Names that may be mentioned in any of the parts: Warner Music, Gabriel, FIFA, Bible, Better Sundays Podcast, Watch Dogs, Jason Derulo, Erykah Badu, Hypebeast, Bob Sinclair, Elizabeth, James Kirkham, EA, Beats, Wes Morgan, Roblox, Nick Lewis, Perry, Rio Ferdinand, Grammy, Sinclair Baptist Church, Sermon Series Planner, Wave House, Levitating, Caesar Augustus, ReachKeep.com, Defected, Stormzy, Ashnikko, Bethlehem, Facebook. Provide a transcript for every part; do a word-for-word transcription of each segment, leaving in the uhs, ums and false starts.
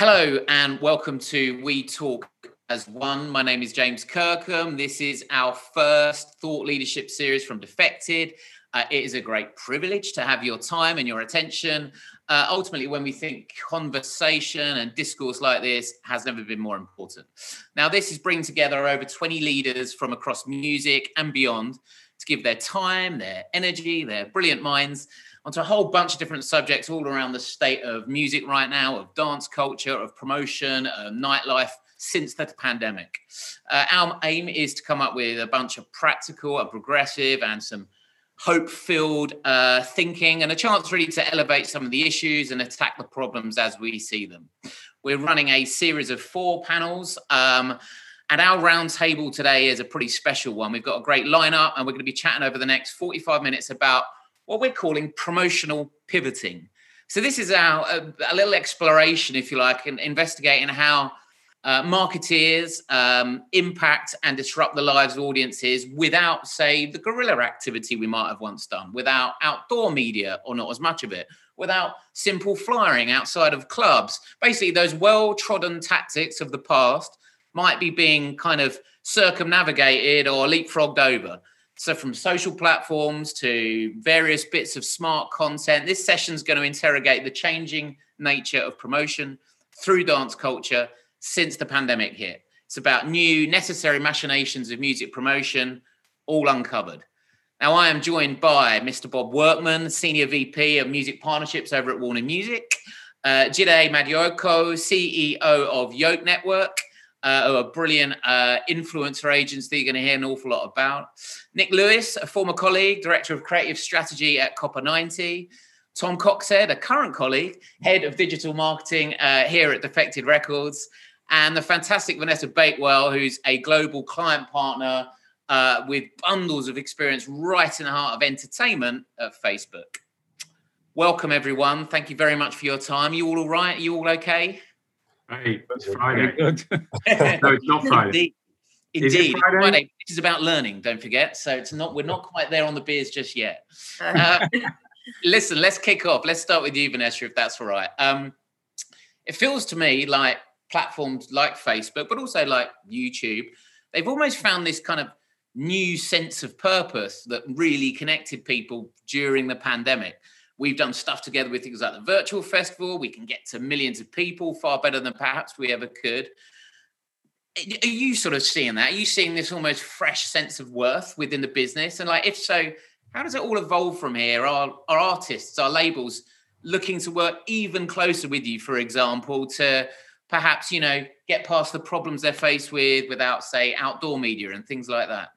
Hello and welcome to We Talk as One. My name is James Kirkham. This is our first thought leadership series from Defected. Uh, it is a great privilege to have your time and your attention. Uh, ultimately, when we think conversation and discourse like this has never been more important. Now, this is bringing together over twenty leaders from across music and beyond to give their time, their energy, their brilliant minds onto a whole bunch of different subjects all around the state of music right now, of dance culture, of promotion, of nightlife since the pandemic. Uh, our aim is to come up with a bunch of practical, a progressive, and some hope-filled uh, thinking, and a chance really to elevate some of the issues and attack the problems as we see them. We're running a series of four panels, um, and our roundtable today is a pretty special one. We've got a great lineup, and we're going to be chatting over the next forty-five minutes about what we're calling promotional pivoting. So this is our a, a little exploration, if you like, in investigating how uh, marketeers um, impact and disrupt the lives of audiences without, say, the guerrilla activity we might have once done, without outdoor media or not as much of it, without simple flyering outside of clubs. Basically, those well-trodden tactics of the past might be being kind of circumnavigated or leapfrogged over. So from social platforms to various bits of smart content, this session's going to interrogate the changing nature of promotion through dance culture since the pandemic hit. It's about new necessary machinations of music promotion, all uncovered. Now, I am joined by Mister Bob Workman, Senior V P of Music Partnerships over at Warner Music, uh, Jide Madioko, C E O of Yoke Network, Uh, a brilliant uh, influencer agency you're going to hear an awful lot about. Nick Lewis, a former colleague, Director of Creative Strategy at Copper ninety. Tom Coxhead, a current colleague, Head of Digital Marketing uh, here at Defected Records. And the fantastic Vanessa Bakewell, who's a global client partner uh, with bundles of experience right in the heart of entertainment at Facebook. Welcome, everyone. Thank you very much for your time. You all all right? You all okay? Hey, it's Friday. Good. No, it's not Friday. Indeed. Is Indeed. It Friday? It's Friday. This is about learning, don't forget. So it's not we're not quite there on the beers just yet. Uh, listen, let's kick off. Let's start with you, Vanessa, if that's all right. Um, it feels to me like platforms like Facebook, but also like YouTube, they've almost found this kind of new sense of purpose that really connected people during the pandemic. We've done stuff together with things like the virtual festival. We can get to millions of people far better than perhaps we ever could. Are you sort of seeing that? Are you seeing this almost fresh sense of worth within the business? And like, if so, how does it all evolve from here? Are, are artists, are labels looking to work even closer with you, for example, to perhaps, you know, get past the problems they're faced with without, say, outdoor media and things like that?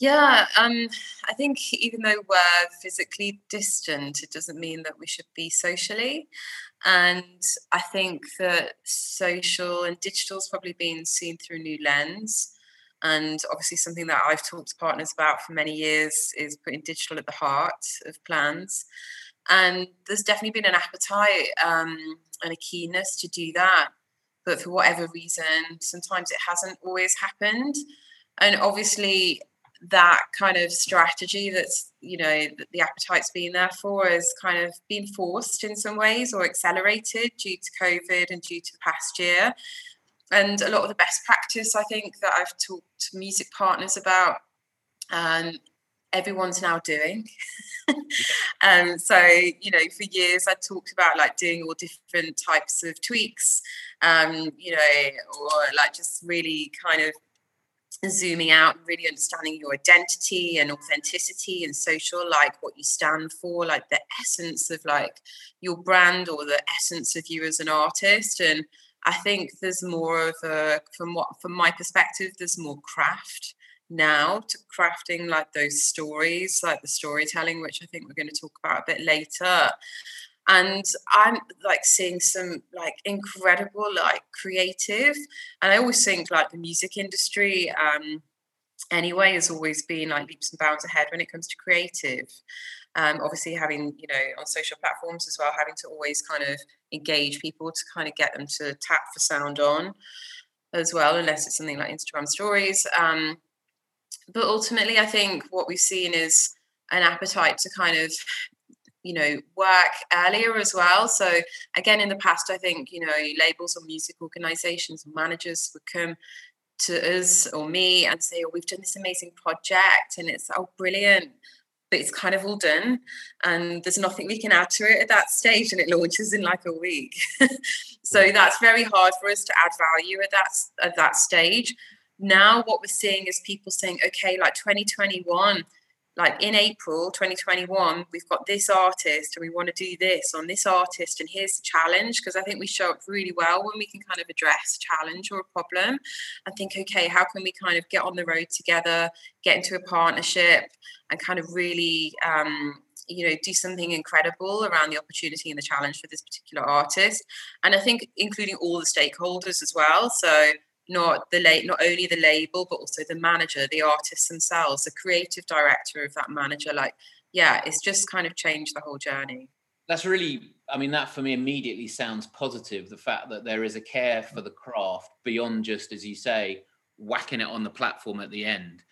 Yeah, um, I think even though we're physically distant, it doesn't mean that we should be socially. And I think that social and digital's probably been seen through a new lens. And obviously something that I've talked to partners about for many years is putting digital at the heart of plans. And there's definitely been an appetite um, and a keenness to do that. But for whatever reason, sometimes it hasn't always happened. And obviously, that kind of strategy that's, you know, the appetite's been there for is kind of been forced in some ways or accelerated due to COVID and due to the past year. And a lot of the best practice, I think, that I've talked to music partners about, um, everyone's now doing. um, so, you know, for years I talked about like doing all different types of tweaks, um, you know, or like just really kind of zooming out, really understanding your identity and authenticity and social, like what you stand for, like the essence of like your brand or the essence of you as an artist. And I think there's more of a, from what, from my perspective, there's more craft now to crafting like those stories, like the storytelling, which I think we're going to talk about a bit later. And I'm like seeing some like incredible, like creative. And I always think like the music industry um, anyway has always been like leaps and bounds ahead when it comes to creative. Um, obviously having, you know, on social platforms as well, having to always kind of engage people to kind of get them to tap for sound on as well, unless it's something like Instagram stories. Um, but ultimately, I think what we've seen is an appetite to kind of, you know, work earlier as well. So again, in the past, I think, you know, labels or music organizations, managers would come to us or me and say, oh, we've done this amazing project, and it's, oh, brilliant, but it's kind of all done and there's nothing we can add to it at that stage, and it launches in like a week. So that's very hard for us to add value at that, at that stage. Now what we're seeing is people saying, okay, like twenty twenty-one, like in April twenty twenty-one, we've got this artist and we want to do this on this artist, and here's the challenge. Because I think we show up really well when we can kind of address a challenge or a problem and think, okay, how can we kind of get on the road together, get into a partnership and kind of really, um, you know, do something incredible around the opportunity and the challenge for this particular artist. And I think including all the stakeholders as well. So Not the la- not only the label, but also the manager, the artists themselves, the creative director of that manager. Like, yeah, it's just kind of changed the whole journey. That's really, I mean, that for me immediately sounds positive. The fact that there is a care for the craft beyond just, as you say, whacking it on the platform at the end.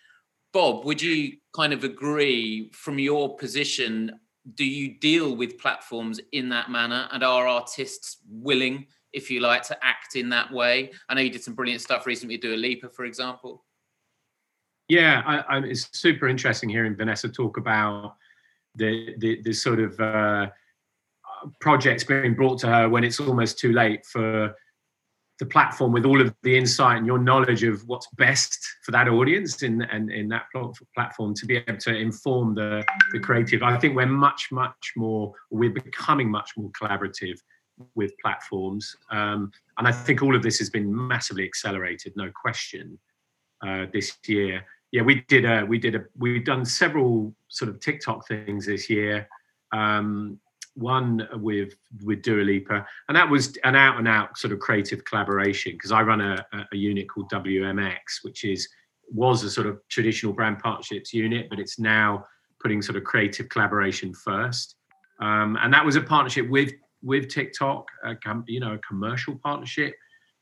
Bob, would you kind of agree from your position? Do you deal with platforms in that manner, and are artists willing, if you like, to act in that way? I know you did some brilliant stuff recently with Dua Lipa, for example. Yeah, I, I, it's super interesting hearing Vanessa talk about the the, the sort of uh, projects being brought to her when it's almost too late for the platform, with all of the insight and your knowledge of what's best for that audience in, and in that platform to be able to inform the, the creative. I think we're much, much more, we're becoming much more collaborative with platforms, um, and I think all of this has been massively accelerated, no question, uh, this year. Yeah, we did a, we did a, we've done several sort of TikTok things this year. Um, one with with Dua Lipa, and that was an out and out sort of creative collaboration, because I run a, a unit called W M X, which is was a sort of traditional brand partnerships unit, but it's now putting sort of creative collaboration first, um, and that was a partnership with. with TikTok, a com- you know, a commercial partnership,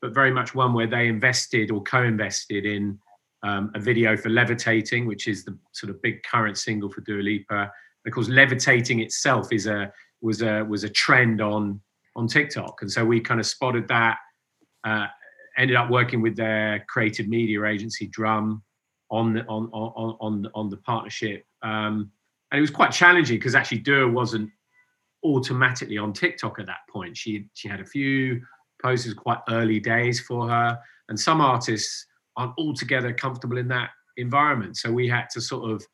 but very much one where they invested or co-invested in um, a video for Levitating, which is the sort of big current single for Dua Lipa. Of course, Levitating itself is a was a was a trend on on TikTok, and so we kind of spotted that. Uh, ended up working with their creative media agency, Drum, on the, on on on on the partnership, um, and it was quite challenging because actually Dua wasn't automatically on TikTok at that point. She she had a few posts, quite early days for her, and some artists aren't altogether comfortable in that environment. So we had to sort of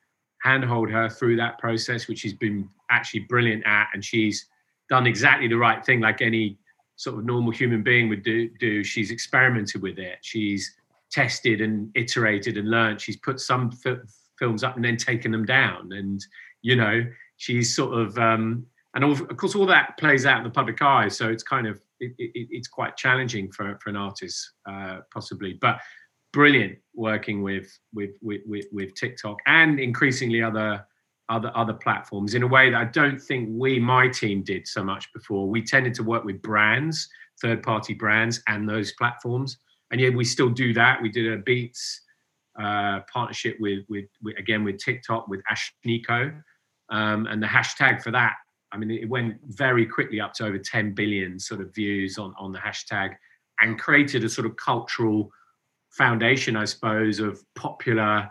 handhold her through that process, which she's been actually brilliant at, and she's done exactly the right thing, like any sort of normal human being would do. do. She's experimented with it. She's tested and iterated and learned. She's put some f- films up and then taken them down, and you know she's sort of. Um, And of course, all that plays out in the public eye, so it's kind of it, it, it's quite challenging for, for an artist, uh, possibly. But brilliant working with with, with with TikTok and increasingly other other other platforms in a way that I don't think we, my team, did so much before. We tended to work with brands, third party brands, and those platforms, and yet we still do that. We did a Beats uh, partnership with, with with again with TikTok with Ashnikko, um, and the hashtag for that. I mean, it went very quickly up to over ten billion sort of views on, on the hashtag, and created a sort of cultural foundation, I suppose, of popular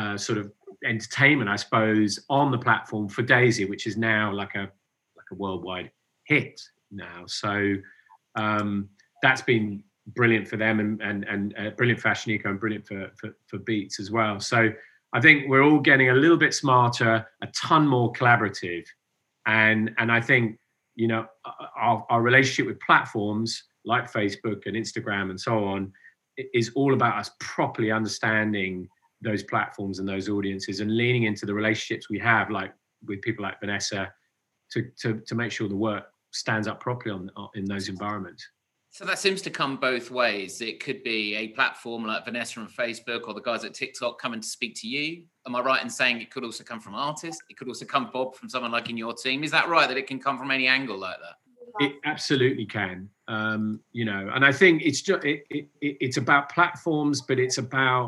uh, sort of entertainment, I suppose, on the platform for Daisy, which is now like a like a worldwide hit now. So um, that's been brilliant for them, and and and uh, brilliant for Ashnikko, and brilliant for, for for Beats as well. So I think we're all getting a little bit smarter, a ton more collaborative. And and I think, you know, our, our relationship with platforms like Facebook and Instagram and so on is all about us properly understanding those platforms and those audiences, and leaning into the relationships we have, like with people like Vanessa, to to, to make sure the work stands up properly on, on in those environments. So that seems to come both ways. It could be a platform like Vanessa and Facebook, or the guys at TikTok coming to speak to you. Am I right in saying it could also come from artists? It could also come, Bob, from someone like in your team. Is that right, that it can come from any angle like that? It absolutely can. Um, you know, and I think it's just it, it, it's about platforms, but it's about,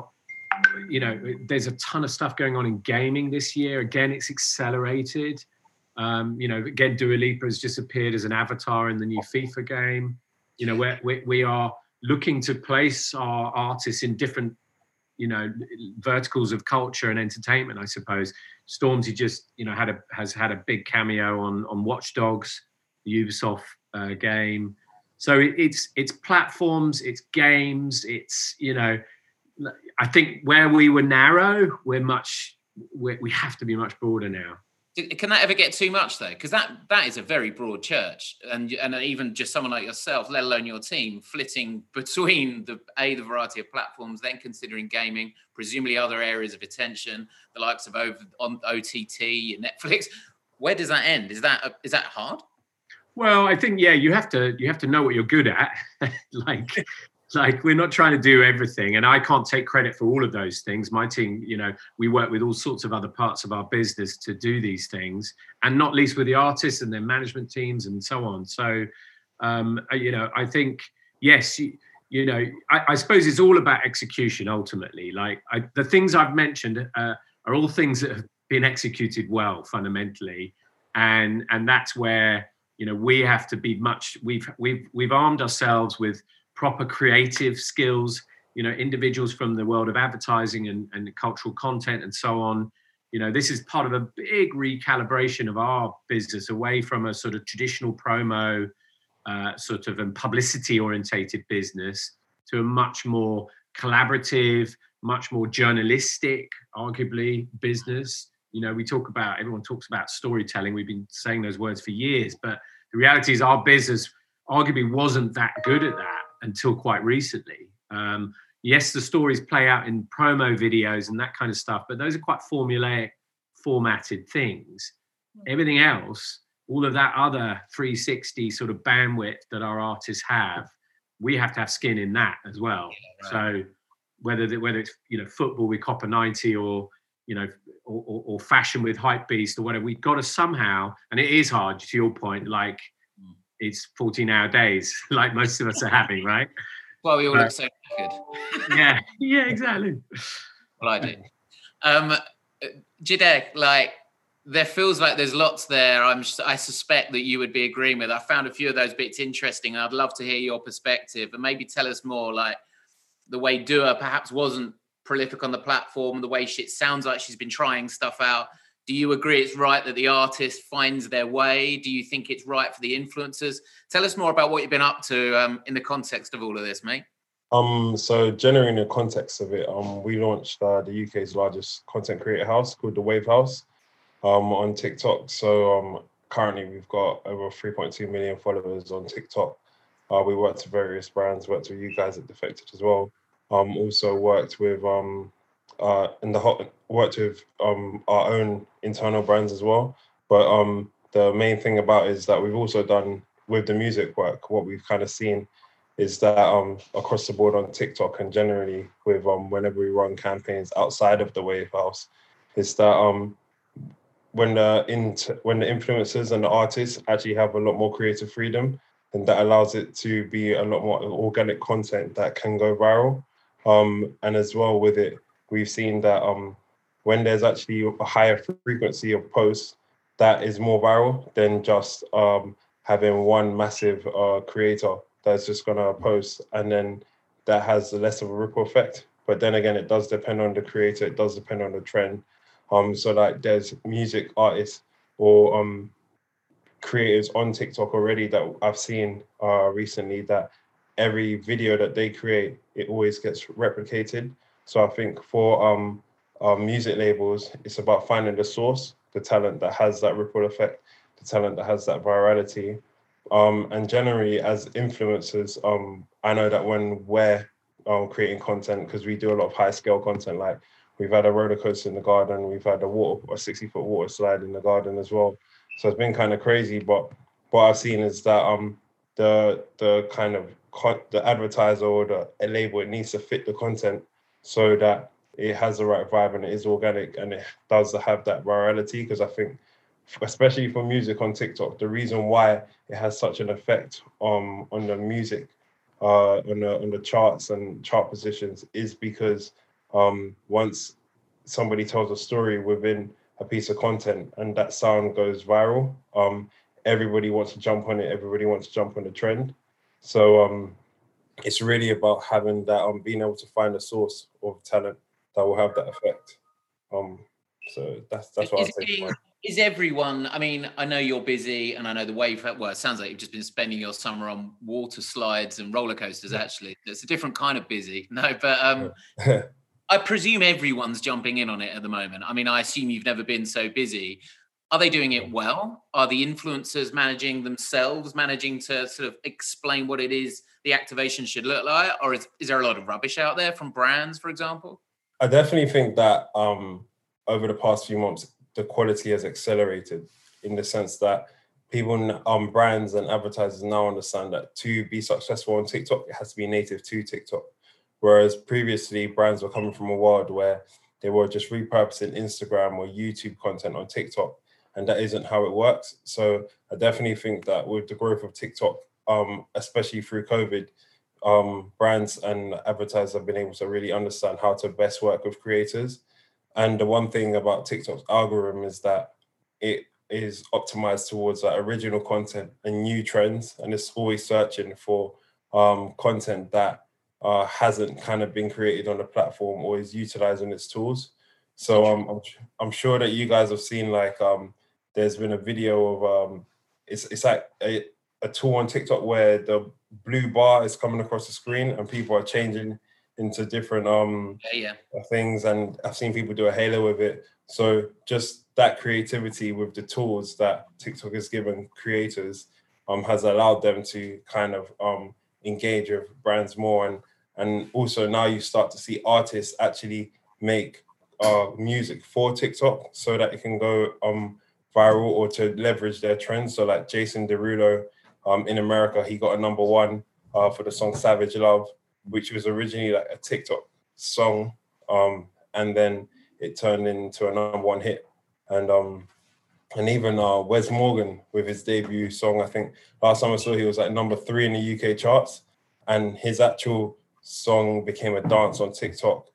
you know, there's a ton of stuff going on in gaming this year. Again, it's accelerated. Um, you know, again, Dua Lipa has just appeared as an avatar in the new FIFA game. You know, we're, we we are looking to place our artists in different, you know, verticals of culture and entertainment, I suppose. Stormzy just, you know, had a has had a big cameo on on Watch Dogs, the Ubisoft uh, game. So it, it's it's platforms, it's games, it's, you know, I think where we were narrow, we're much we're, we have to be much broader now. Can that ever get too much, though? Because that, that is a very broad church. And and even just someone like yourself, let alone your team, flitting between the A, the variety of platforms, then considering gaming, presumably other areas of attention, the likes of over, on O T T, Netflix. Where does that end? Is that is that hard? Well, I think, yeah, you have to you have to know what you're good at. like, like we're not trying to do everything. And I can't take credit for all of those things. My team, you know, we work with all sorts of other parts of our business to do these things, and not least with the artists and their management teams and so on. So, um, you know, I think, yes, you, you know, I, I suppose it's all about execution ultimately. Like I, the things I've mentioned uh, are all things that have been executed well fundamentally. And and that's where, you know, we have to be much, we've, we've, we've armed ourselves with proper creative skills, you know, individuals from the world of advertising and, and cultural content and so on. You know, this is part of a big recalibration of our business away from a sort of traditional promo uh, sort of and publicity orientated business to a much more collaborative, much more journalistic, arguably, business. You know, we talk about, everyone talks about storytelling. We've been saying those words for years, but the reality is our business arguably wasn't that good at that until quite recently. Um, yes, the stories play out in promo videos and that kind of stuff, but those are quite formulaic, formatted things. Everything else, all of that other three sixty sort of bandwidth that our artists have, we have to have skin in that as well. Yeah, right. So whether the, whether it's, you know, football with Copper ninety or, you know, or, or, or fashion with Hypebeast or whatever, we've got to somehow, and it is hard to your point, like, it's fourteen hour days like most of us are having, right? Well, we all but, look so good. yeah, yeah, exactly. Well, I do. Um, Jide, like, there feels like there's lots there. I'm, I suspect that you would be agreeing with. I found a few of those bits interesting. I'd love to hear your perspective and maybe tell us more, like, the way Dua perhaps wasn't prolific on the platform, the way shit sounds like she's been trying stuff out. Do you agree it's right that the artist finds their way? Do you think it's right for the influencers? Tell us more about what you've been up to um, in the context of all of this, mate. Um, so generating the context of it, um, we launched uh, the U K's largest content creator house called the Wave House um, on TikTok. So um, currently we've got over three point two million followers on TikTok. Uh, we worked with various brands, worked with you guys at Defected as well. Um, also worked with... Um, uh and the hot worked with um our own internal brands as well, but um the main thing about it is that we've also done with the music work, what we've kind of seen is that um across the board on TikTok and generally with um whenever we run campaigns outside of the Wave House, is that um when the in when the influencers and the artists actually have a lot more creative freedom, and that allows it to be a lot more organic content that can go viral. Um and as well with it, we've seen that um, when there's actually a higher frequency of posts, that is more viral than just um, having one massive uh, creator that's just going to post, and then that has less of a ripple effect. But then again, it does depend on the creator. It does depend on the trend. Um, so like there's music artists or um, creators on TikTok already that I've seen uh, recently that every video that they create, it always gets replicated. So I think for um, our music labels, it's about finding the source, the talent that has that ripple effect, the talent that has that virality. Um, and generally as influencers, um, I know that when we're um, creating content, because we do a lot of high scale content, like we've had a roller coaster in the garden, we've had a water, a sixty foot water slide in the garden as well. So it's been kind of crazy, but what I've seen is that um, the the kind of con- the advertiser or the label, it needs to fit the content so that it has the right vibe and it is organic and it does have that virality. Because I think, especially for music on TikTok, the reason why it has such an effect um, on the music, uh, on, the, on the charts and chart positions is because um, once somebody tells a story within a piece of content and that sound goes viral, um, everybody wants to jump on it. Everybody wants to jump on the trend. So um, it's really about having that, um, being able to find a source of talent that will have that effect. Um, so that's that's what I'm saying. Is everyone, I mean, I know you're busy and I know the Wave, well, it sounds like you've just been spending your summer on water slides and roller coasters, actually. It's a different kind of busy. No, but um, I presume everyone's jumping in on it at the moment. I mean, I assume you've never been so busy. Are they doing it well? Are the influencers managing themselves, managing to sort of explain what it is the activation should look like? Or is, is there a lot of rubbish out there from brands, for example? I definitely think that um, over the past few months, the quality has accelerated in the sense that people, um, brands and advertisers now understand that to be successful on TikTok, it has to be native to TikTok. Whereas previously, brands were coming from a world where they were just repurposing Instagram or YouTube content on TikTok, and that isn't how it works. So I definitely think that with the growth of TikTok, um, especially through COVID, um, brands and advertisers have been able to really understand how to best work with creators. And the one thing about TikTok's algorithm is that it is optimized towards like, original content and new trends. And it's always searching for um, content that uh, hasn't kind of been created on the platform or is utilizing its tools. So um, I'm I'm sure that you guys have seen like um, there's been a video of, um, it's it's like a, a tool on TikTok where the blue bar is coming across the screen and people are changing into different um yeah, yeah. things, and I've seen people do a halo with it. So just that creativity with the tools that TikTok has given creators um has allowed them to kind of um engage with brands more, and and also now you start to see artists actually make uh music for TikTok so that it can go um viral or to leverage their trends. So like Jason Derulo um in America, he got a number one uh for the song Savage Love, which was originally like a TikTok song, um, and then it turned into a number one hit. And um, and even uh, Wes Morgan with his debut song, I think last time I saw he was like number three in the U K charts, and his actual song became a dance on TikTok.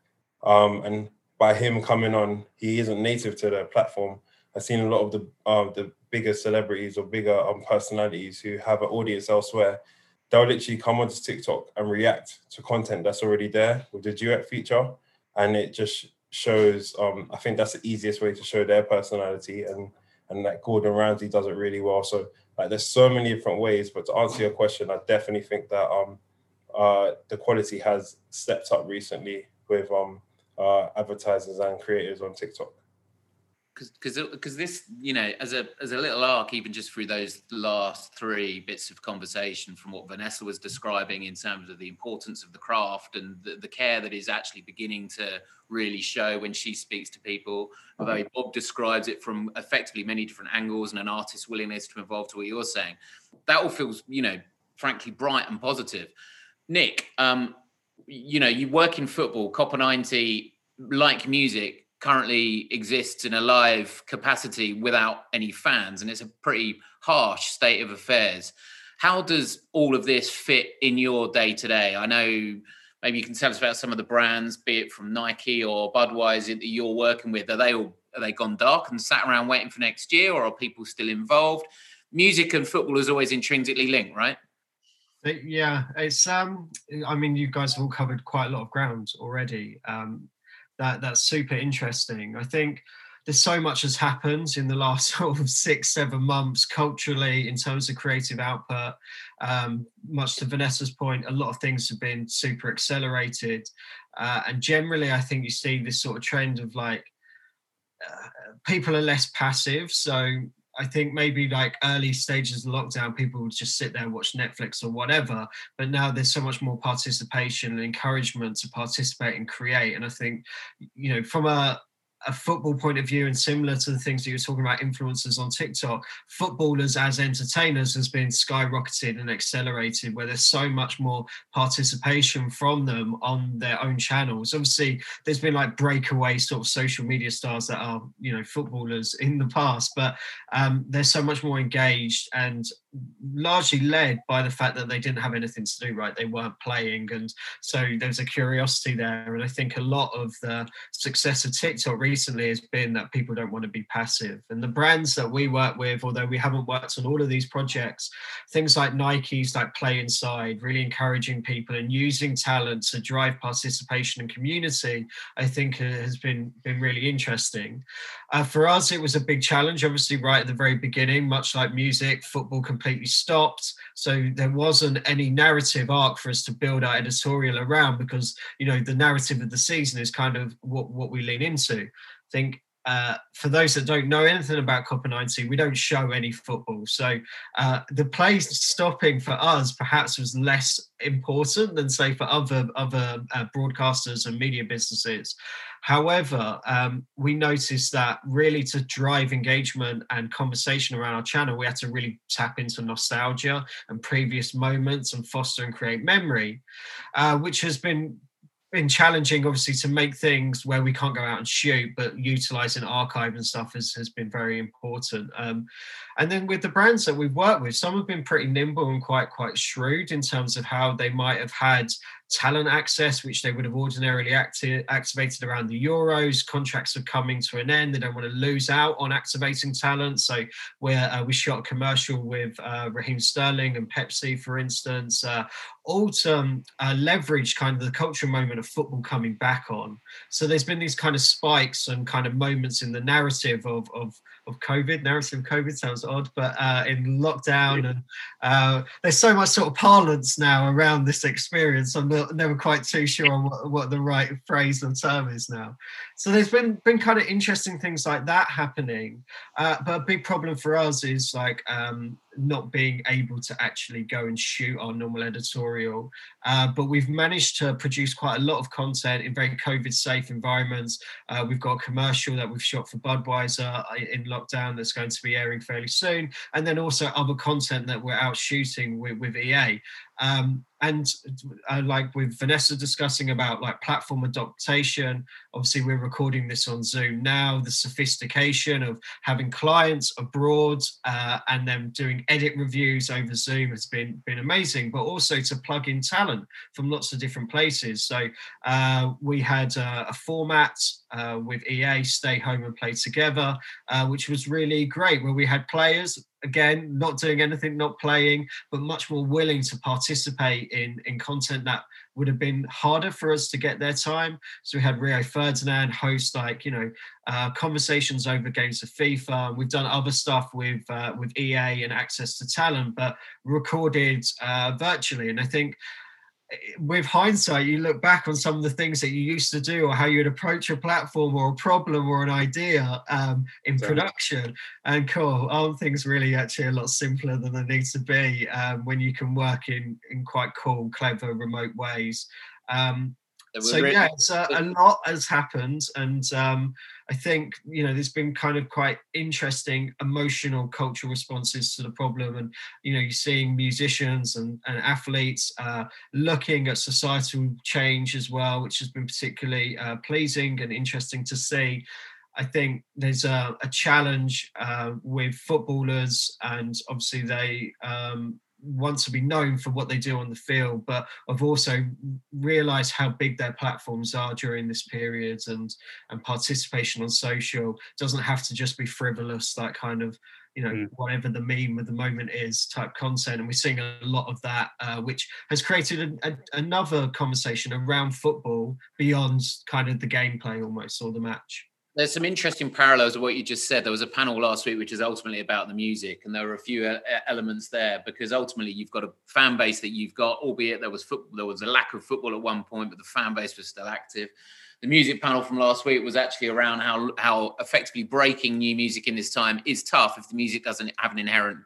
Um, and by him coming on, he isn't native to the platform. I've seen a lot of the uh, the bigger celebrities or bigger um, personalities who have an audience elsewhere. They'll literally come onto TikTok and react to content that's already there with the duet feature. And it just shows, um, I think that's the easiest way to show their personality. And and like Gordon Ramsay does it really well. So like there's so many different ways, but to answer your question, I definitely think that um, uh, the quality has stepped up recently with um, uh, advertisers and creators on TikTok. Because because this, you know, as a as a little arc, even just through those last three bits of conversation from what Vanessa was describing in terms of the importance of the craft and the, the care that is actually beginning to really show when she speaks to people. Although Bob describes it from effectively many different angles and an artist's willingness to evolve to what you're saying. That all feels, you know, frankly, bright and positive. Nick, um, you know, you work in football, Copper ninety, like music, currently exists in a live capacity without any fans, and it's a pretty harsh state of affairs. How does all of this fit in your day-to-day? I know maybe you can tell us about some of the brands, be it from Nike or Budweiser, that you're working with. Are they all are they gone dark and sat around waiting for next year, or are people still involved? Music and football is always intrinsically linked, right? Yeah, it's um I mean, you guys have all covered quite a lot of ground already. Um That that's super interesting. I think there's so much has happened in the last sort of six, seven months culturally in terms of creative output. Um, much to Vanessa's point, a lot of things have been super accelerated. Uh, and generally, I think you see this sort of trend of like, uh, people are less passive. So I think maybe like early stages of lockdown, people would just sit there and watch Netflix or whatever. But now there's so much more participation and encouragement to participate and create. And I think, you know, from a, a football point of view, and similar to the things that you were talking about, influencers on TikTok, footballers as entertainers has been skyrocketed and accelerated, where there's so much more participation from them on their own channels. Obviously, there's been like breakaway sort of social media stars that are, you know, footballers in the past, but um, they're so much more engaged and largely led by the fact that they didn't have anything to do, right? They weren't playing, and so there's a curiosity there. And I think a lot of the success of TikTok recently has been that people don't want to be passive. And the brands that we work with, although we haven't worked on all of these projects, things like Nike's like Play Inside, really encouraging people and using talent to drive participation and community, I think has been been really interesting. Uh, for us, it was a big challenge, obviously, right at the very beginning. Much like music, football completely stopped, so there wasn't any narrative arc for us to build our editorial around, because, you know, the narrative of the season is kind of what, what we lean into. I think uh, for those that don't know anything about Copa nineteen, we don't show any football, so uh, the play stopping for us perhaps was less important than, say, for other other uh, broadcasters and media businesses. However, um, we noticed that really to drive engagement and conversation around our channel, we had to really tap into nostalgia and previous moments and foster and create memory, uh, which has been been challenging, obviously, to make things where we can't go out and shoot, but utilising archive and stuff has, has been very important. Um, and then with the brands that we've worked with, some have been pretty nimble and quite, quite shrewd in terms of how they might have had talent access, which they would have ordinarily acti- activated around the Euros. Contracts are coming to an end. They don't want to lose out on activating talent. So where uh, we shot a commercial with uh, Raheem Sterling and Pepsi, for instance, uh, all to uh, leverage kind of the cultural moment of football coming back on. So there's been these kind of spikes and kind of moments in the narrative of of, of COVID. Narrative of COVID sounds odd, but uh, in lockdown. Yeah. And uh, there's so much sort of parlance now around this experience. I'm never quite too sure on what, what the right phrase or term is now. So there's been been kind of interesting things like that happening. Uh, but a big problem for us is like um, not being able to actually go and shoot our normal editorial. Uh, but we've managed to produce quite a lot of content in very COVID-safe environments. Uh, we've got a commercial that we've shot for Budweiser in lockdown that's going to be airing fairly soon. And then also other content that we're out shooting with, with E A. Um, and uh, like with Vanessa discussing about like platform adaptation, obviously we're recording this on Zoom now, the sophistication of having clients abroad uh, and then doing edit reviews over Zoom has been been amazing, but also to plug in talent from lots of different places. So uh, we had uh, a format uh, with E A, Stay Home and Play Together, uh, which was really great, where we had players, again, not doing anything, not playing, but much more willing to participate in, in content that would have been harder for us to get their time. So we had Rio Ferdinand host, like, you know, uh, conversations over games of FIFA. We've done other stuff with uh, with E A and access to talent, but recorded uh, virtually. And I think with hindsight, you look back on some of the things that you used to do or how you'd approach a platform or a problem or an idea um, in Sorry. production. And cool, aren't things really actually a lot simpler than they need to be um, when you can work in, in quite cool, clever, remote ways. Um, so really- yeah, it's a, a lot has happened. And um, I think, you know, there's been kind of quite interesting emotional cultural responses to the problem. And, you know, you're seeing musicians and, and athletes uh, looking at societal change as well, which has been particularly uh, pleasing and interesting to see. I think there's a, a challenge uh, with footballers, and obviously they um, want to be known for what they do on the field, but I've also realised how big their platforms are during this period, and and participation on social doesn't have to just be frivolous, that kind of, you know, mm. whatever the meme of the moment is type content. And we're seeing a lot of that, uh, which has created a, a, another conversation around football beyond kind of the gameplay almost, or the match. There's some interesting parallels of what you just said. There was a panel last week, which is ultimately about the music, and there were a few elements there, because ultimately you've got a fan base that you've got, albeit there was football, there was a lack of football at one point, but the fan base was still active. The music panel from last week was actually around how, how effectively breaking new music in this time is tough if the music doesn't have an inherent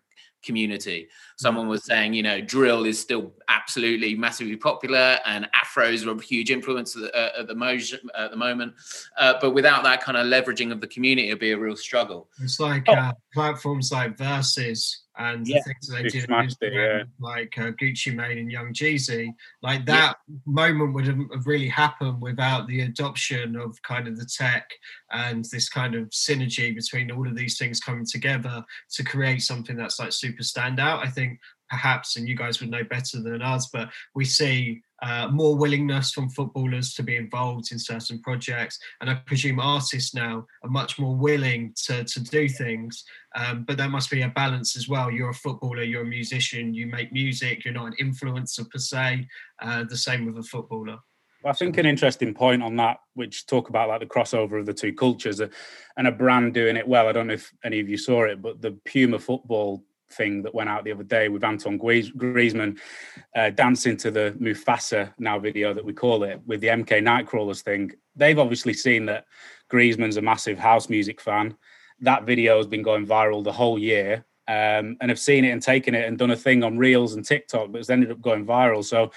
community. Someone was saying, you know, drill is still absolutely massively popular, and afros are a huge influence at the, at the, mo- at the moment. Uh, but without that kind of leveraging of the community, it'd be a real struggle. It's like oh. uh, platforms like Versus and yeah. the things they did with, it, yeah. like uh, Gucci Mane and Young Jeezy, like that yeah. moment wouldn't have really happened without the adoption of kind of the tech and this kind of synergy between all of these things coming together to create something that's like super standout. I think perhaps, and you guys would know better than us, but we see Uh, more willingness from footballers to be involved in certain projects, and I presume artists now are much more willing to, to do things, um, but there must be a balance as well. You're a footballer, you're a musician, you make music, you're not an influencer per se, uh, the same with a footballer. Well, I think an interesting point on that, which talk about like the crossover of the two cultures and a brand doing it well. I don't know if any of you saw it, but the Puma football thing that went out the other day with Antoine Griezmann uh, dancing to the Mufasa now video that we call it with the M K Nightcrawlers thing. They've obviously seen that Griezmann's a massive house music fan. That video has been going viral the whole year, um, and have seen it and taken it and done a thing on Reels and TikTok that's ended up going viral. So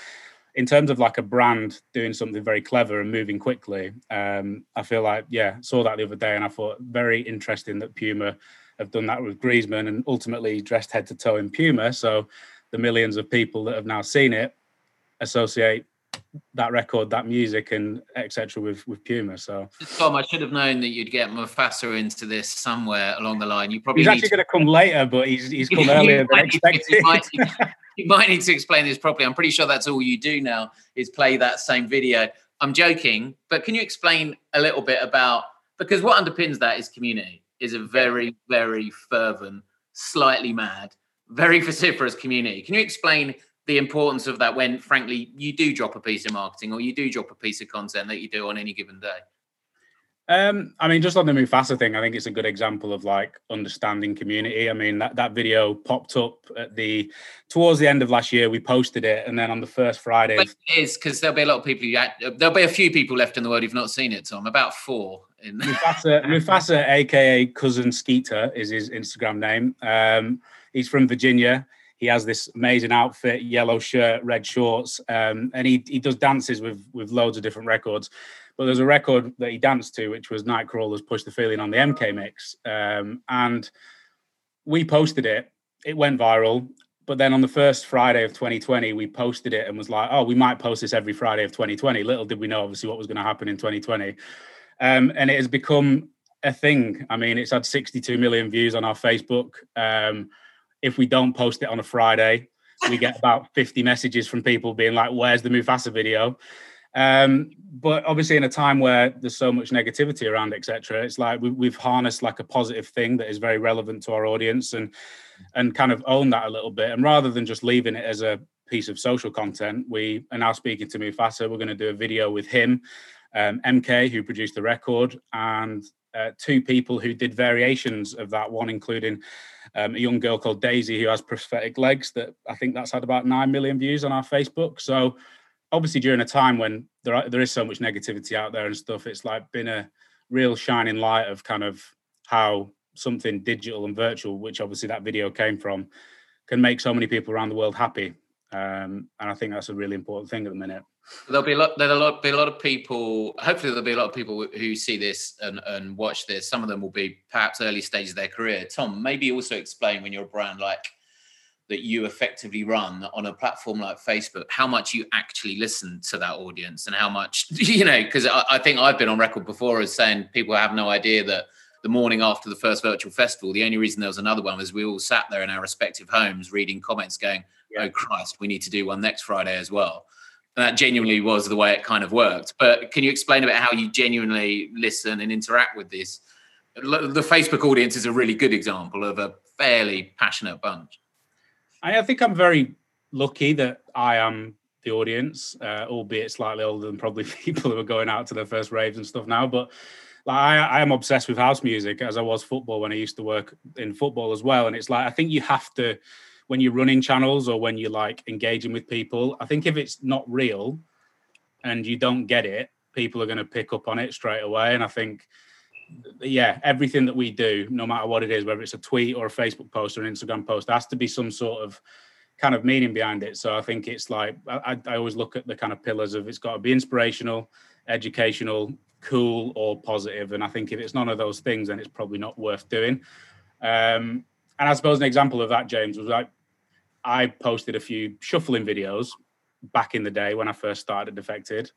in terms of like a brand doing something very clever and moving quickly, um, I feel like, yeah, saw that the other day and I thought very interesting that Puma have done that with Griezmann and ultimately dressed head to toe in Puma. So the millions of people that have now seen it associate that record, that music and et cetera with, with Puma. So Tom, I should have known that you'd get Mufasa into this somewhere along the line. You probably He's actually to... going to come later, but he's he's come earlier than expected. You might, you might need to explain this properly. I'm pretty sure that's all you do now is play that same video. I'm joking, but can you explain a little bit about, because what underpins that is community. Is a very, very fervent, slightly mad, very vociferous community. Can you explain the importance of that when, frankly, you do drop a piece of marketing or you do drop a piece of content that you do on any given day? Um, I mean, just on the Mufasa thing, I think it's a good example of like understanding community. I mean, that, that video popped up at the towards the end of last year. We posted it, and then on the first Friday, but it is because there'll be a lot of people. Who, there'll be a few people left in the world who've not seen it. Tom, about four. In Mufasa, Mufasa, aka Cousin Skeeter, is his Instagram name. Um, he's from Virginia. He has this amazing outfit, yellow shirt, red shorts, um, and he he does dances with with loads of different records. But there's a record that he danced to, which was Nightcrawlers Push the Feeling on the M K mix. Um, and we posted it. It went viral. But then on the first Friday of twenty twenty, we posted it and was like, oh, we might post this every Friday of twenty twenty. Little did we know, obviously, what was going to happen in twenty twenty. Um, and it has become a thing. I mean, it's had sixty-two million views on our Facebook. Um, if we don't post it on a Friday, we get about fifty messages from people being like, where's the Mufasa video? Um, but obviously in a time where there's so much negativity around, et cetera, it's like we, we've harnessed like a positive thing that is very relevant to our audience and and kind of own that a little bit. And rather than just leaving it as a piece of social content, we are now speaking to Mufasa. We're going to do a video with him, um, M K, who produced the record, and uh, two people who did variations of that one, including um, a young girl called Daisy, who has prosthetic legs that I think that's had about nine million views on our Facebook. So obviously during a time when there are, there is so much negativity out there and stuff, it's like been a real shining light of kind of how something digital and virtual, which obviously that video came from, can make so many people around the world happy. Um, and I think that's a really important thing at the minute. There'll be a lot, there'll be a lot of people, hopefully there'll be a lot of people who see this and, and watch this. Some of them will be perhaps early stages of their career. Tom, maybe also explain when you're a brand like that you effectively run on a platform like Facebook, how much you actually listen to that audience and how much, you know, because I, I think I've been on record before as saying people have no idea that the morning after the first virtual festival, the only reason there was another one was we all sat there in our respective homes reading comments going, yeah. oh, Christ, we need to do one next Friday as well. And that genuinely was the way it kind of worked. But can you explain about how you genuinely listen and interact with this? The Facebook audience is a really good example of a fairly passionate bunch. I think I'm very lucky that I am the audience, uh, albeit slightly older than probably people who are going out to their first raves and stuff now. But like, I, I am obsessed with house music, as I was football when I used to work in football as well. And it's like, I think you have to, when you're running channels or when you're like engaging with people, I think if it's not real and you don't get it, people are going to pick up on it straight away. And I think... yeah, everything that we do, no matter what it is, whether it's a tweet or a Facebook post or an Instagram post, has to be some sort of kind of meaning behind it. So I think it's like, I, I always look at the kind of pillars of it's got to be inspirational, educational, cool, or positive. And I think if it's none of those things, then it's probably not worth doing. Um, And I suppose an example of that, James, was like, I posted a few shuffling videos back in the day when I first started Defected.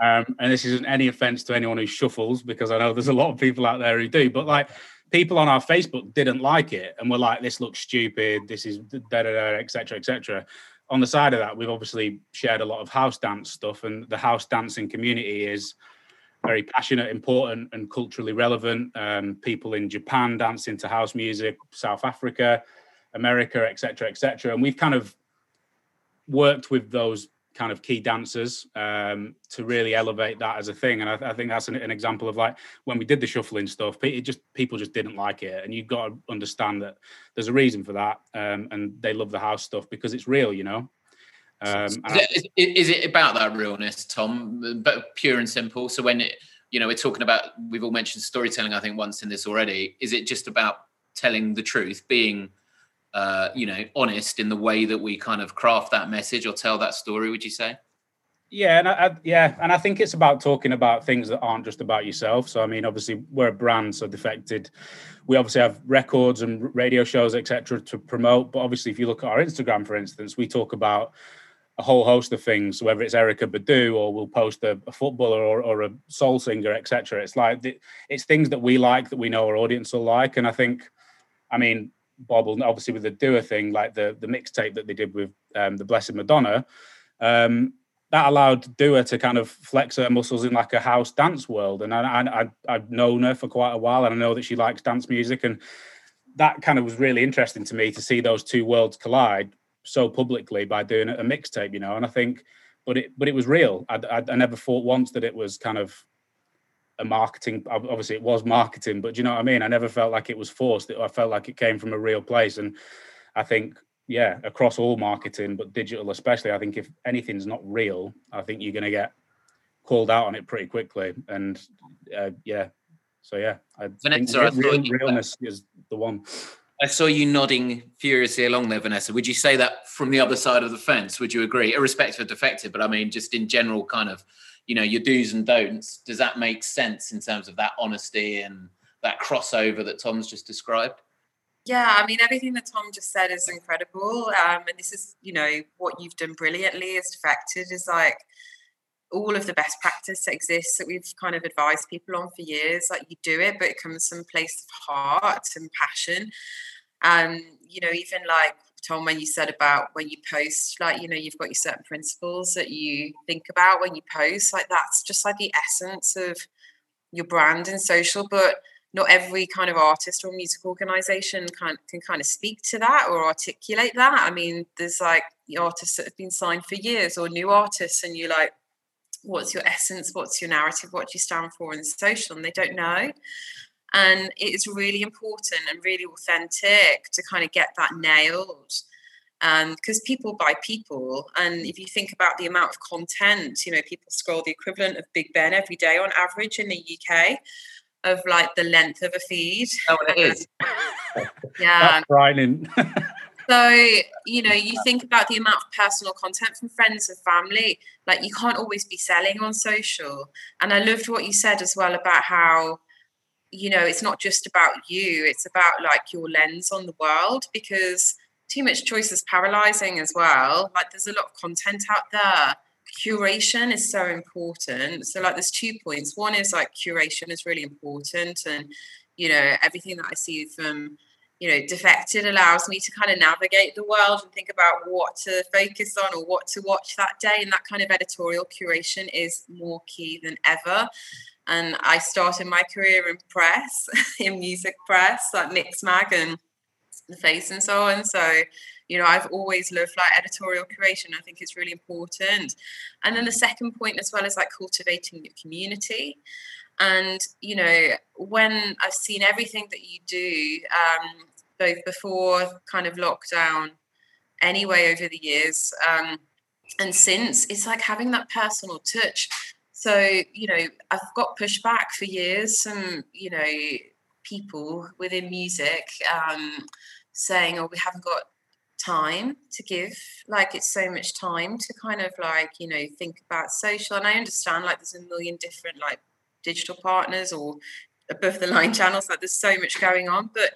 Um, and this isn't any offense to anyone who shuffles, because I know there's a lot of people out there who do, but like people on our Facebook didn't like it and were like, this looks stupid, this is da da da, et cetera, et cetera. On the side of that, we've obviously shared a lot of house dance stuff, and the house dancing community is very passionate, important, and culturally relevant. Um, people in Japan dancing to house music, South Africa, America, et cetera, et cetera. And we've kind of worked with those kind of key dancers um, to really elevate that as a thing. And I, th- I think that's an, an example of like, when we did the shuffling stuff, it just people just didn't like it. And you've got to understand that there's a reason for that. Um, and they love the house stuff because it's real, you know? Um, is, I, it, is, is it about that realness, Tom? But pure and simple. So when, it, you know, we're talking about, we've all mentioned storytelling, I think once in this already, is it just about telling the truth, being Uh, you know, honest in the way that we kind of craft that message or tell that story, would you say? Yeah, and I, I, yeah, and I think it's about talking about things that aren't just about yourself. So, I mean, obviously, we're a brand, so Defected, we obviously have records and radio shows, et cetera, to promote. But obviously, if you look at our Instagram, for instance, we talk about a whole host of things, whether it's Erykah Badu or we'll post a, a footballer or, or a soul singer, et cetera. It's like, the, it's things that we like, that we know our audience will like. And I think, I mean, Bob, obviously with the Dua thing, like the, the mixtape that they did with um, the Blessed Madonna, um, that allowed Dua to kind of flex her muscles in like a house dance world. And I, I, I've known her for quite a while, and I know that she likes dance music. And that kind of was really interesting to me to see those two worlds collide so publicly by doing a mixtape, you know. And I think, but it but it was real. I, I, I never thought once that it was kind of a marketing, obviously it was marketing, but do you know what I mean? I never felt like it was forced. I felt like it came from a real place. And I think, yeah, across all marketing, but digital especially, I think if anything's not real, I think you're going to get called out on it pretty quickly. And uh, yeah, so yeah, I Vanessa, think real, I realness you, is the one. I saw you nodding furiously along there, Vanessa. Would you say that from the other side of the fence? Would you agree? Irrespective of Defected, but I mean, just in general kind of, you know, your do's and don'ts, does that make sense in terms of that honesty and that crossover that Tom's just described? Yeah, I mean, everything that Tom just said is incredible. Um, and this is, you know, what you've done brilliantly as Defected is like all of the best practice that exists that we've kind of advised people on for years. Like you do it, but it comes from a place of heart and passion. Um, you know, even like, Tom, when you said about when you post, like, you know, you've got your certain principles that you think about when you post, like that's just like the essence of your brand and social, but not every kind of artist or music organisation can, can kind of speak to that or articulate that. I mean, there's like the artists that have been signed for years or new artists and you're like, what's your essence? What's your narrative? What do you stand for in social? And they don't know. And it's really important and really authentic to kind of get that nailed because um, people buy people. And if you think about the amount of content, you know, people scroll the equivalent of Big Ben every day on average in the U K of like the length of a feed. Oh, it is. Yeah. That's frightening. So, you know, you think about the amount of personal content from friends and family, like you can't always be selling on social. And I loved what you said as well about how, you know, it's not just about you, it's about like your lens on the world because too much choice is paralyzing as well. Like there's a lot of content out there. Curation is so important. So like there's two points. One is like curation is really important. And, you know, everything that I see from, you know, Defected allows me to kind of navigate the world and think about what to focus on or what to watch that day. And that kind of editorial curation is more key than ever. And I started my career in press, in music press, like Mix Mag and The Face and so on. So, you know, I've always loved like editorial curation. I think it's really important. And then the second point as well is like cultivating your community. And, you know, when I've seen everything that you do, um, both before kind of lockdown, anyway, over the years, um, and since, it's like having that personal touch. So, you know, I've got pushback for years, some, you know, people within music um, saying, oh, we haven't got time to give, like it's so much time to kind of like, you know, think about social. And I understand like there's a million different like digital partners or above the line channels, like there's so much going on, but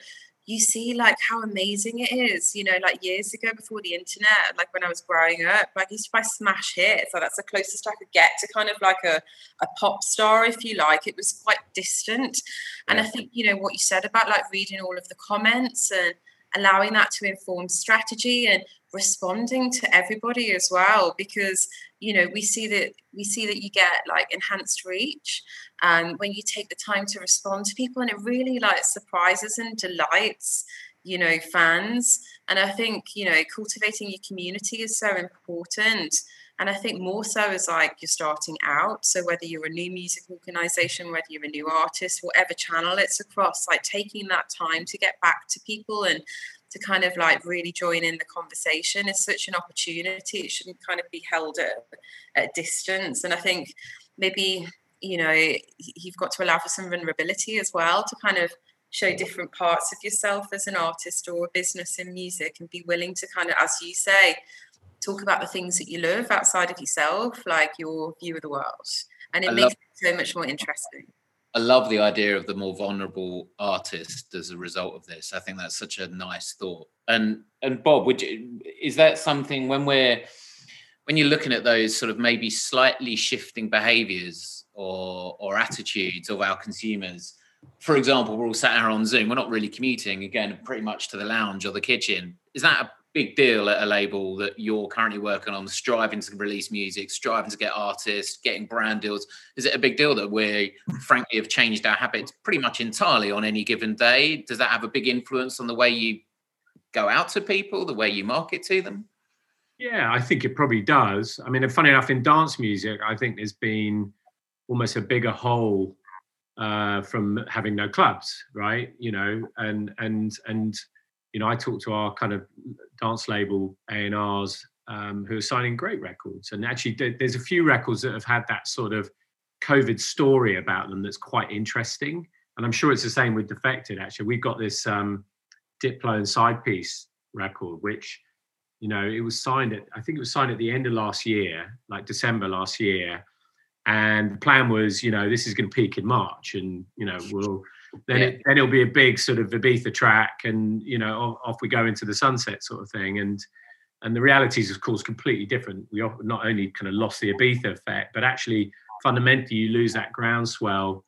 you see like how amazing it is, you know, like years ago before the internet, like when I was growing up, like I used to buy smash hits, so that's the closest I could get to kind of like a, a pop star, if you like. It was quite distant. And I think, you know, what you said about like reading all of the comments and allowing that to inform strategy and responding to everybody as well, because, you know, we see that we see that you get like enhanced reach um, when you take the time to respond to people, and it really like surprises and delights, you know, fans. And I think, you know, cultivating your community is so important. And I think more so as like you're starting out. So whether you're a new music organization, whether you're a new artist, whatever channel it's across, like taking that time to get back to people and to kind of like really join in the conversation is such an opportunity. It shouldn't kind of be held at, at a distance. And I think maybe, you know, you've got to allow for some vulnerability as well to kind of show different parts of yourself as an artist or a business in music, and be willing to kind of, as you say, talk about the things that you love outside of yourself, like your view of the world. And it I makes love, it so much more interesting. I love the idea of the more vulnerable artist as a result of this. I think that's such a nice thought. And and Bob, would you, is that something when we're, when you're looking at those sort of maybe slightly shifting behaviours or or attitudes of our consumers? For example, we're all sat here on Zoom. We're not really commuting, again, pretty much to the lounge or the kitchen. Is that a big deal at a label that you're currently working on, striving to release music, striving to get artists, getting brand deals? Is it a big deal that we frankly have changed our habits pretty much entirely on any given day? Does that have a big influence on the way you go out to people, the way you market to them? Yeah, I think it probably does. I mean, funny enough, in dance music, I think there's been almost a bigger hole uh, from having no clubs, right? You know, and and and you know, I talk to our kind of dance label A and R's um, who are signing great records. And actually there's a few records that have had that sort of COVID story about them that's quite interesting. And I'm sure it's the same with Defected, actually. We've got this um, Diplo and Sidepiece record, which, you know, it was signed at, I think it was signed at the end of last year, like December last year. And the plan was, you know, this is going to peak in March and, you know, we'll... Then, yeah. it, then it'll be a big sort of Ibiza track and, you know, off we go into the sunset sort of thing. And and the reality is, of course, completely different. We not only kind of lost the Ibiza effect, but actually fundamentally you lose that groundswell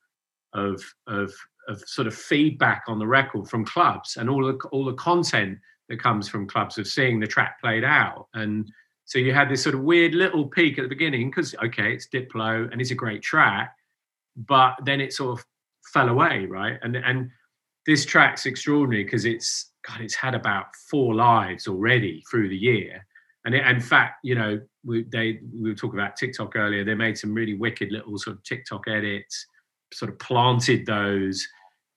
of of of sort of feedback on the record from clubs and all the, all the content that comes from clubs of seeing the track played out. And so you had this sort of weird little peak at the beginning because, okay, it's Diplo and it's a great track, but then it sort of fell away, right? And and this track's extraordinary because it's God, it's had about four lives already through the year. And it, in fact, you know, we they we were talking about TikTok earlier. They made some really wicked little sort of TikTok edits, sort of planted those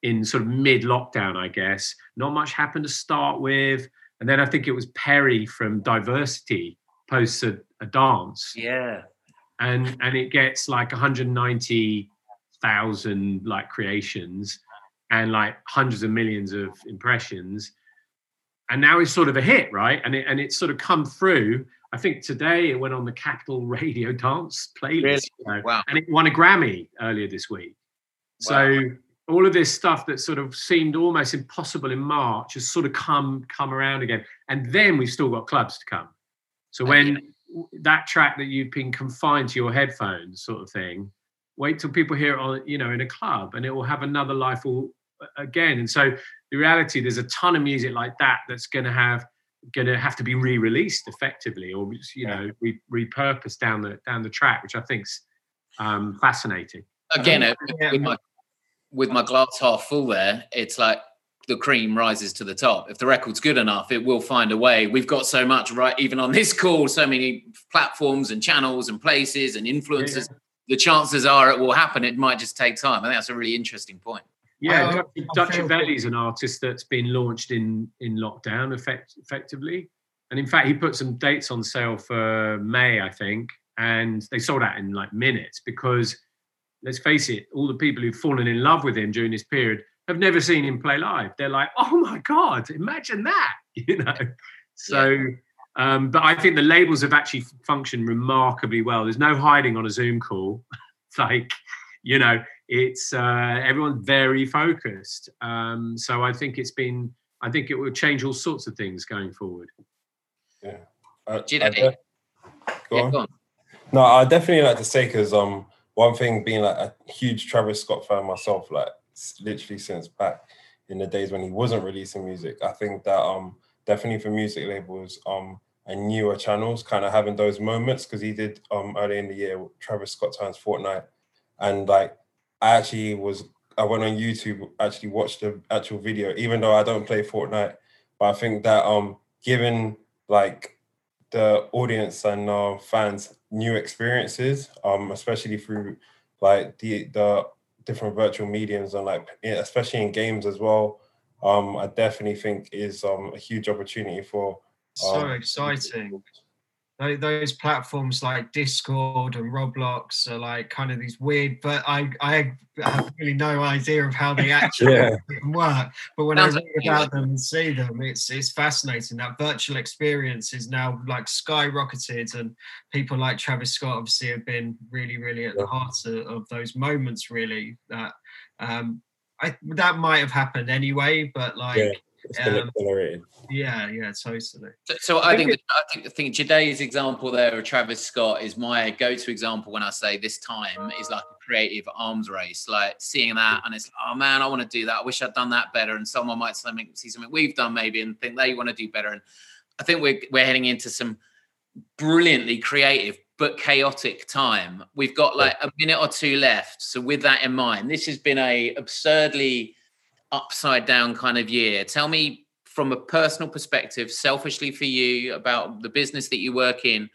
in sort of mid-lockdown, I guess. Not much happened to start with. And then I think it was Perry from Diversity posts a, a dance. Yeah. And and it gets like one hundred ninety thousand like creations and like hundreds of millions of impressions, and now it's sort of a hit, right? And it and it's sort of come through. I think today it went on the Capital Radio Dance playlist. Really? You know, wow. And it won a Grammy earlier this week. Wow. So all of this stuff that sort of seemed almost impossible in March has sort of come come around again, and then we've still got clubs to come. So when that track that you've been confined to your headphones sort of thing, wait till people hear it on, you know, in a club, and it will have another life all again. And so the reality, there's a ton of music like that that's going to have going to have to be re-released effectively, or you know, re- repurposed down the down the track, which I think's um, fascinating. Again, um, yeah. with, my, with my glass half full, there, it's like the cream rises to the top. If the record's good enough, it will find a way. We've got so much, right? Even on this call, so many platforms and channels and places and influencers. Yeah. The chances are it will happen. It might just take time. I think that's a really interesting point. Yeah, oh, Dutch Valley is an artist that's been launched in, in lockdown effect, effectively. And in fact, he put some dates on sale for May, I think, and they sold out in like minutes because, let's face it, all the people who've fallen in love with him during this period have never seen him play live. They're like, oh my God, imagine that, you know? So... Yeah. Um, but I think the labels have actually functioned remarkably well. There's no hiding on a Zoom call. It's like, you know, it's uh, everyone's very focused. Um, so I think it's been, I think it will change all sorts of things going forward. Yeah. Uh, Do you know? Def- go yeah, on. Go on. No, I definitely like to say, because um, one thing being like a huge Travis Scott fan myself, like literally since back in the days when he wasn't releasing music, I think that um, definitely for music labels um, and newer channels kind of having those moments, because he did um, early in the year, Travis Scott times Fortnite, and like I actually was, I went on YouTube, actually watched the actual video, even though I don't play Fortnite, but I think that um, given like the audience and uh, fans new experiences, um, especially through like the the different virtual mediums and like especially in games as well, um, I definitely think is um, a huge opportunity for. Um, so exciting! Those platforms like Discord and Roblox are like kind of these weird, but I I have really no idea of how they actually yeah. work. But when That's I read about them and see them, it's it's fascinating. That virtual experience is now like skyrocketed, and people like Travis Scott obviously have been really, really at yeah. the heart of, of those moments. Really, that um, I that might have happened anyway, but like. Yeah. Um, yeah, yeah, totally. So, so I think I think I think Jide's example there of Travis Scott is my go-to example when I say this time is like a creative arms race. Like seeing that, and it's like, oh man, I want to do that. I wish I'd done that better. And someone might see something we've done maybe and think they want to do better. And I think we're we're heading into some brilliantly creative but chaotic time. We've got like a minute or two left. So with that in mind, this has been a absurdly upside down kind of year. Tell me from a personal perspective, selfishly for you, about the business that you work in,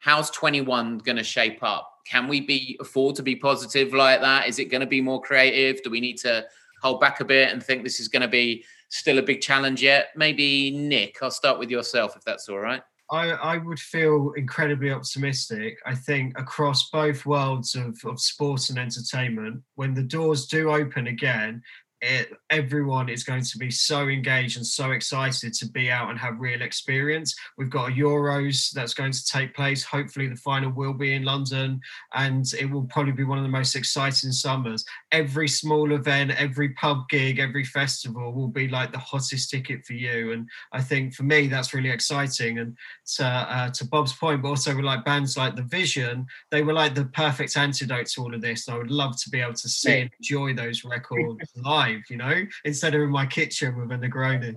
how's twenty-one going to shape up? Can we be afford to be positive like that? Is it going to be more creative? Do we need to hold back a bit and think this is going to be still a big challenge yet? Maybe Nick, I'll start with yourself if that's all right. I, I would feel incredibly optimistic. I think across both worlds of, of sports and entertainment, when the doors do open again, It, everyone is going to be so engaged and so excited to be out and have real experience. We've got a Euros that's going to take place. Hopefully the final will be in London, and it will probably be one of the most exciting summers. Every small event, every pub gig, every festival will be like the hottest ticket for you. And I think for me, that's really exciting. And to, uh, to Bob's point, but also with like bands like The Vision, they were like the perfect antidote to all of this. And I would love to be able to see and enjoy those records live. You know, instead of in my kitchen with a Negroni.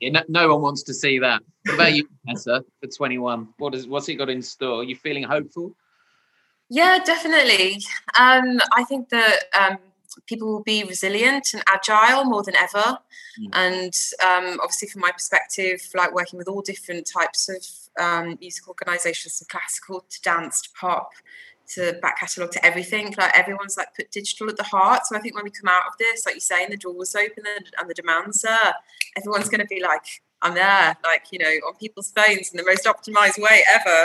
yeah, no, no one wants to see that. What about you, Vanessa, for twenty-one? What is, what's it got in store? Are you feeling hopeful? Yeah, definitely. Um, I think that um, people will be resilient and agile more than ever. Mm. And um, obviously from my perspective, like working with all different types of um, music organisations, from classical to dance to pop, to back catalogue, to everything, like everyone's like put digital at the heart. So I think when we come out of this, like you're saying, the door's open and, and the demands there, everyone's going to be like, I'm there, like, you know, on people's phones in the most optimised way ever.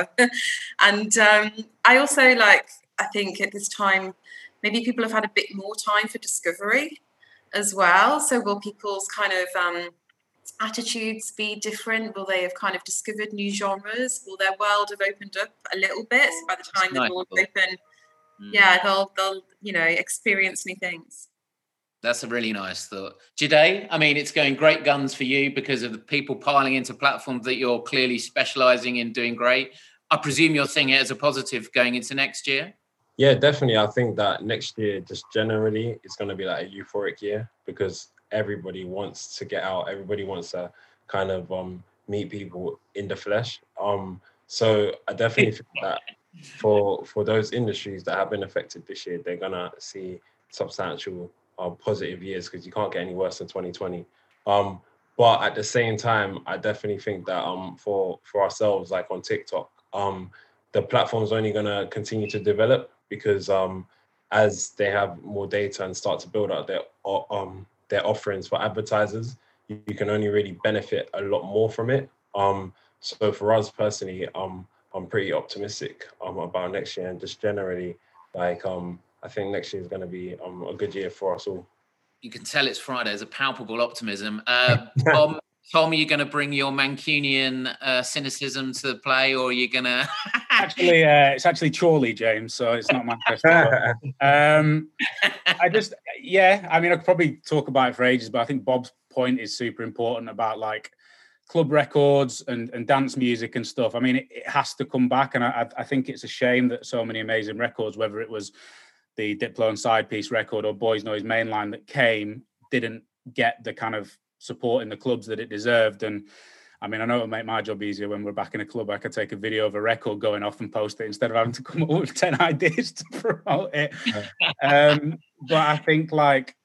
and um, I also like, I think at this time, maybe people have had a bit more time for discovery as well. So will people's kind of um, attitudes be different? Will they have kind of discovered new genres? Will their world have opened up a little bit? So by the time the doors open, mm. yeah, they'll they'll you know experience new things. That's a really nice thought, Jide. I mean, it's going great guns for you because of the people piling into platforms that you're clearly specialising in doing great. I presume you're seeing it as a positive going into next year. Yeah, definitely. I think that next year, just generally, it's going to be like a euphoric year because everybody wants to get out, everybody wants to kind of um meet people in the flesh, um so I definitely think that for for those industries that have been affected this year, they're gonna see substantial uh, positive years because you can't get any worse than twenty twenty. Um but at the same time, I definitely think that um for for ourselves, like on TikTok, um the platform's only gonna continue to develop because um as they have more data and start to build out their um their offerings for advertisers, you can only really benefit a lot more from it. Um, so for us personally, um, I'm pretty optimistic um, about next year, and just generally, like um, I think next year is going to be um, a good year for us all. You can tell it's Friday. There's a palpable optimism. Uh, Tom, Tom, are you going to bring your Mancunian uh, cynicism to the play, or are you going to? Actually, uh, it's actually Chorley, James, so it's not Manchester. um, I just, yeah, I mean, I could probably talk about it for ages, but I think Bob's point is super important about like club records and, and dance music and stuff. I mean, it, it has to come back. And I, I think it's a shame that so many amazing records, whether it was the Diplo and Sidepiece record or Boys Noise Mainline that came, didn't get the kind of support in the clubs that it deserved. And I mean, I know it'll make my job easier when we're back in a club. I could take a video of a record going off and post it instead of having to come up with ten ideas to promote it. Um, but I think like,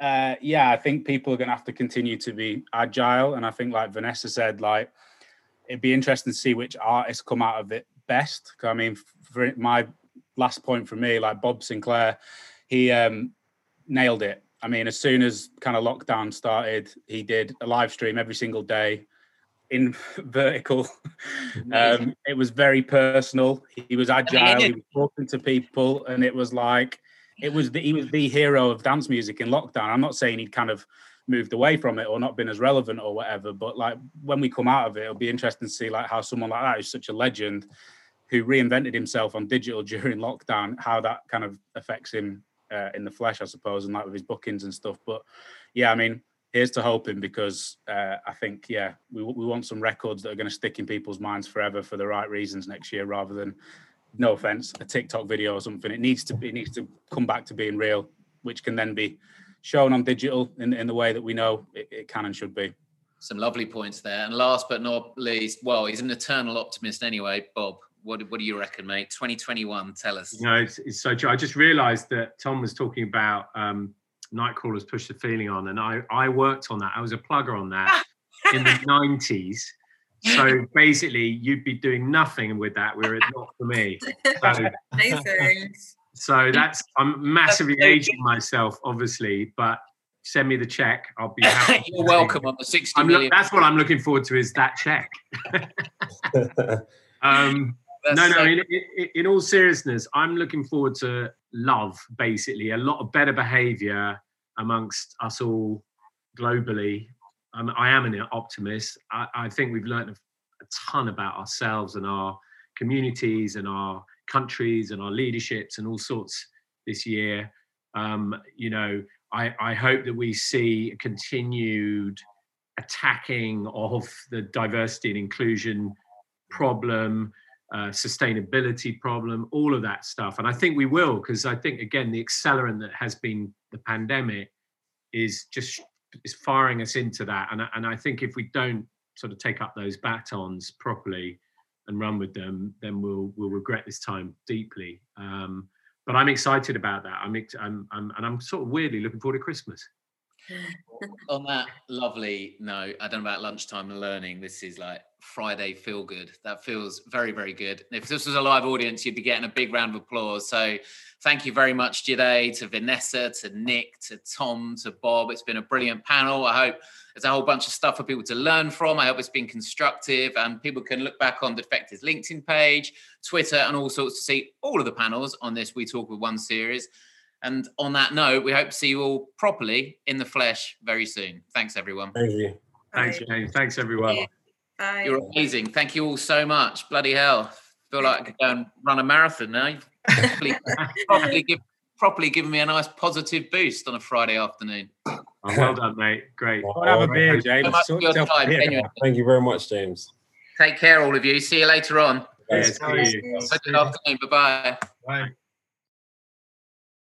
uh, yeah, I think people are going to have to continue to be agile. And I think like Vanessa said, like, it'd be interesting to see which artists come out of it best. Cause I mean, for my last point for me, like Bob Sinclair, he um, nailed it. I mean, as soon as kind of lockdown started, he did a live stream every single day in vertical. Um, it was very personal. He was agile. He was talking to people. And it was like, it was the, he was the hero of dance music in lockdown. I'm not saying he'd kind of moved away from it or not been as relevant or whatever, but like when we come out of it, it'll be interesting to see like how someone like that who's such a legend who reinvented himself on digital during lockdown, how that kind of affects him Uh, in the flesh, I suppose, and like with his bookings and stuff. But yeah, I mean, here's to hoping, because uh, I think, yeah, we we want some records that are going to stick in people's minds forever for the right reasons next year, rather than, no offense, a TikTok video or something. It needs to be, it needs to come back to being real, which can then be shown on digital in, in the way that we know it, it can and should be. Some lovely points there. And last but not least, well, he's an eternal optimist anyway, Bob. What, what do you reckon, mate? twenty twenty-one, tell us. You know, it's, it's so true. I just realised that Tom was talking about um, Nightcrawlers Push the Feeling on, and I, I worked on that. I was a plugger on that in the nineties. So basically, you'd be doing nothing with that. We're not for me. So, amazing. So that's, I'm massively that's aging myself, obviously, but send me the cheque. I'll be happy. You're welcome on the sixty million. That's what I'm looking forward to, is that cheque. um, No, no, in, in, in all seriousness, I'm looking forward to love, basically, a lot of better behaviour amongst us all globally. Um, I am an optimist. I, I think we've learned a ton about ourselves and our communities and our countries and our leaderships and all sorts this year. Um, you know, I, I hope that we see a continued attacking of the diversity and inclusion problem, Uh, sustainability problem, all of that stuff. And I think we will, because I think, again, the accelerant that has been the pandemic is just is firing us into that. And, and I think if we don't sort of take up those batons properly and run with them, then we'll we'll regret this time deeply. Um, but I'm excited about that. I'm, I'm, I'm and I'm sort of weirdly looking forward to Christmas. On that lovely note, I don't know about lunchtime and learning. This is like Friday feel good. That feels very, very good. If this was a live audience, you'd be getting a big round of applause. So thank you very much, Jide, to Vanessa, to Nick, to Tom, to Bob. It's been a brilliant panel. I hope there's a whole bunch of stuff for people to learn from. I hope it's been constructive, and people can look back on Defected's LinkedIn page, Twitter, and all sorts to see all of the panels on this We Talk With One series. And on that note, we hope to see you all properly in the flesh very soon. Thanks, everyone. Thank you. Thanks, James. Thanks, everyone. Bye. You're amazing. Thank you all so much. Bloody hell. I feel like I could go and run a marathon now. You've properly, properly, give, properly given me a nice positive boost on a Friday afternoon. Oh, well done, mate. Great. Well, have a beer, James. So much for your time. Anyway. Thank you very much, James. Take care, all of you. See you later on. Yes, yes. Have a good afternoon. Bye-bye. Bye.